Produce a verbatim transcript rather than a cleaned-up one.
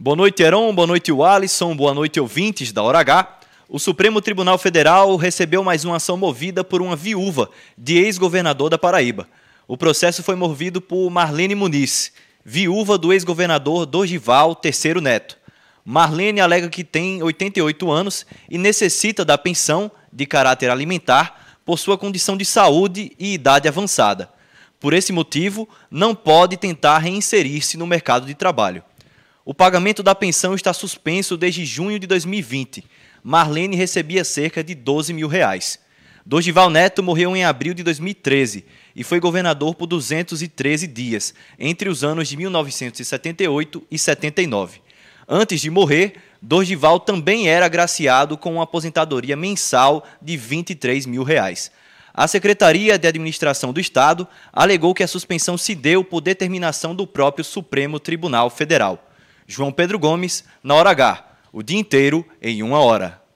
Boa noite, Heron. Boa noite, Walisson. Boa noite, ouvintes da Hora H. O Supremo Tribunal Federal recebeu mais uma ação movida por uma viúva de ex-governador da Paraíba. O processo foi movido por Marlene Muniz, viúva do ex-governador Dorival Terceiro Neto. Marlene alega que tem oitenta e oito anos e necessita da pensão de caráter alimentar por sua condição de saúde e idade avançada. Por esse motivo, não pode tentar reinserir-se no mercado de trabalho. O pagamento da pensão está suspenso desde junho de dois mil e vinte. Marlene recebia cerca de doze mil reais. Dorival Neto morreu em abril de dois mil e treze e foi governador por duzentos e treze dias, entre os anos de mil novecentos e setenta e oito e setenta e nove. Antes de morrer, Dorival também era agraciado com uma aposentadoria mensal de vinte e três mil reais. A Secretaria de Administração do Estado alegou que a suspensão se deu por determinação do próprio Supremo Tribunal Federal. João Pedro Gomes, na Hora H, o dia inteiro em uma hora.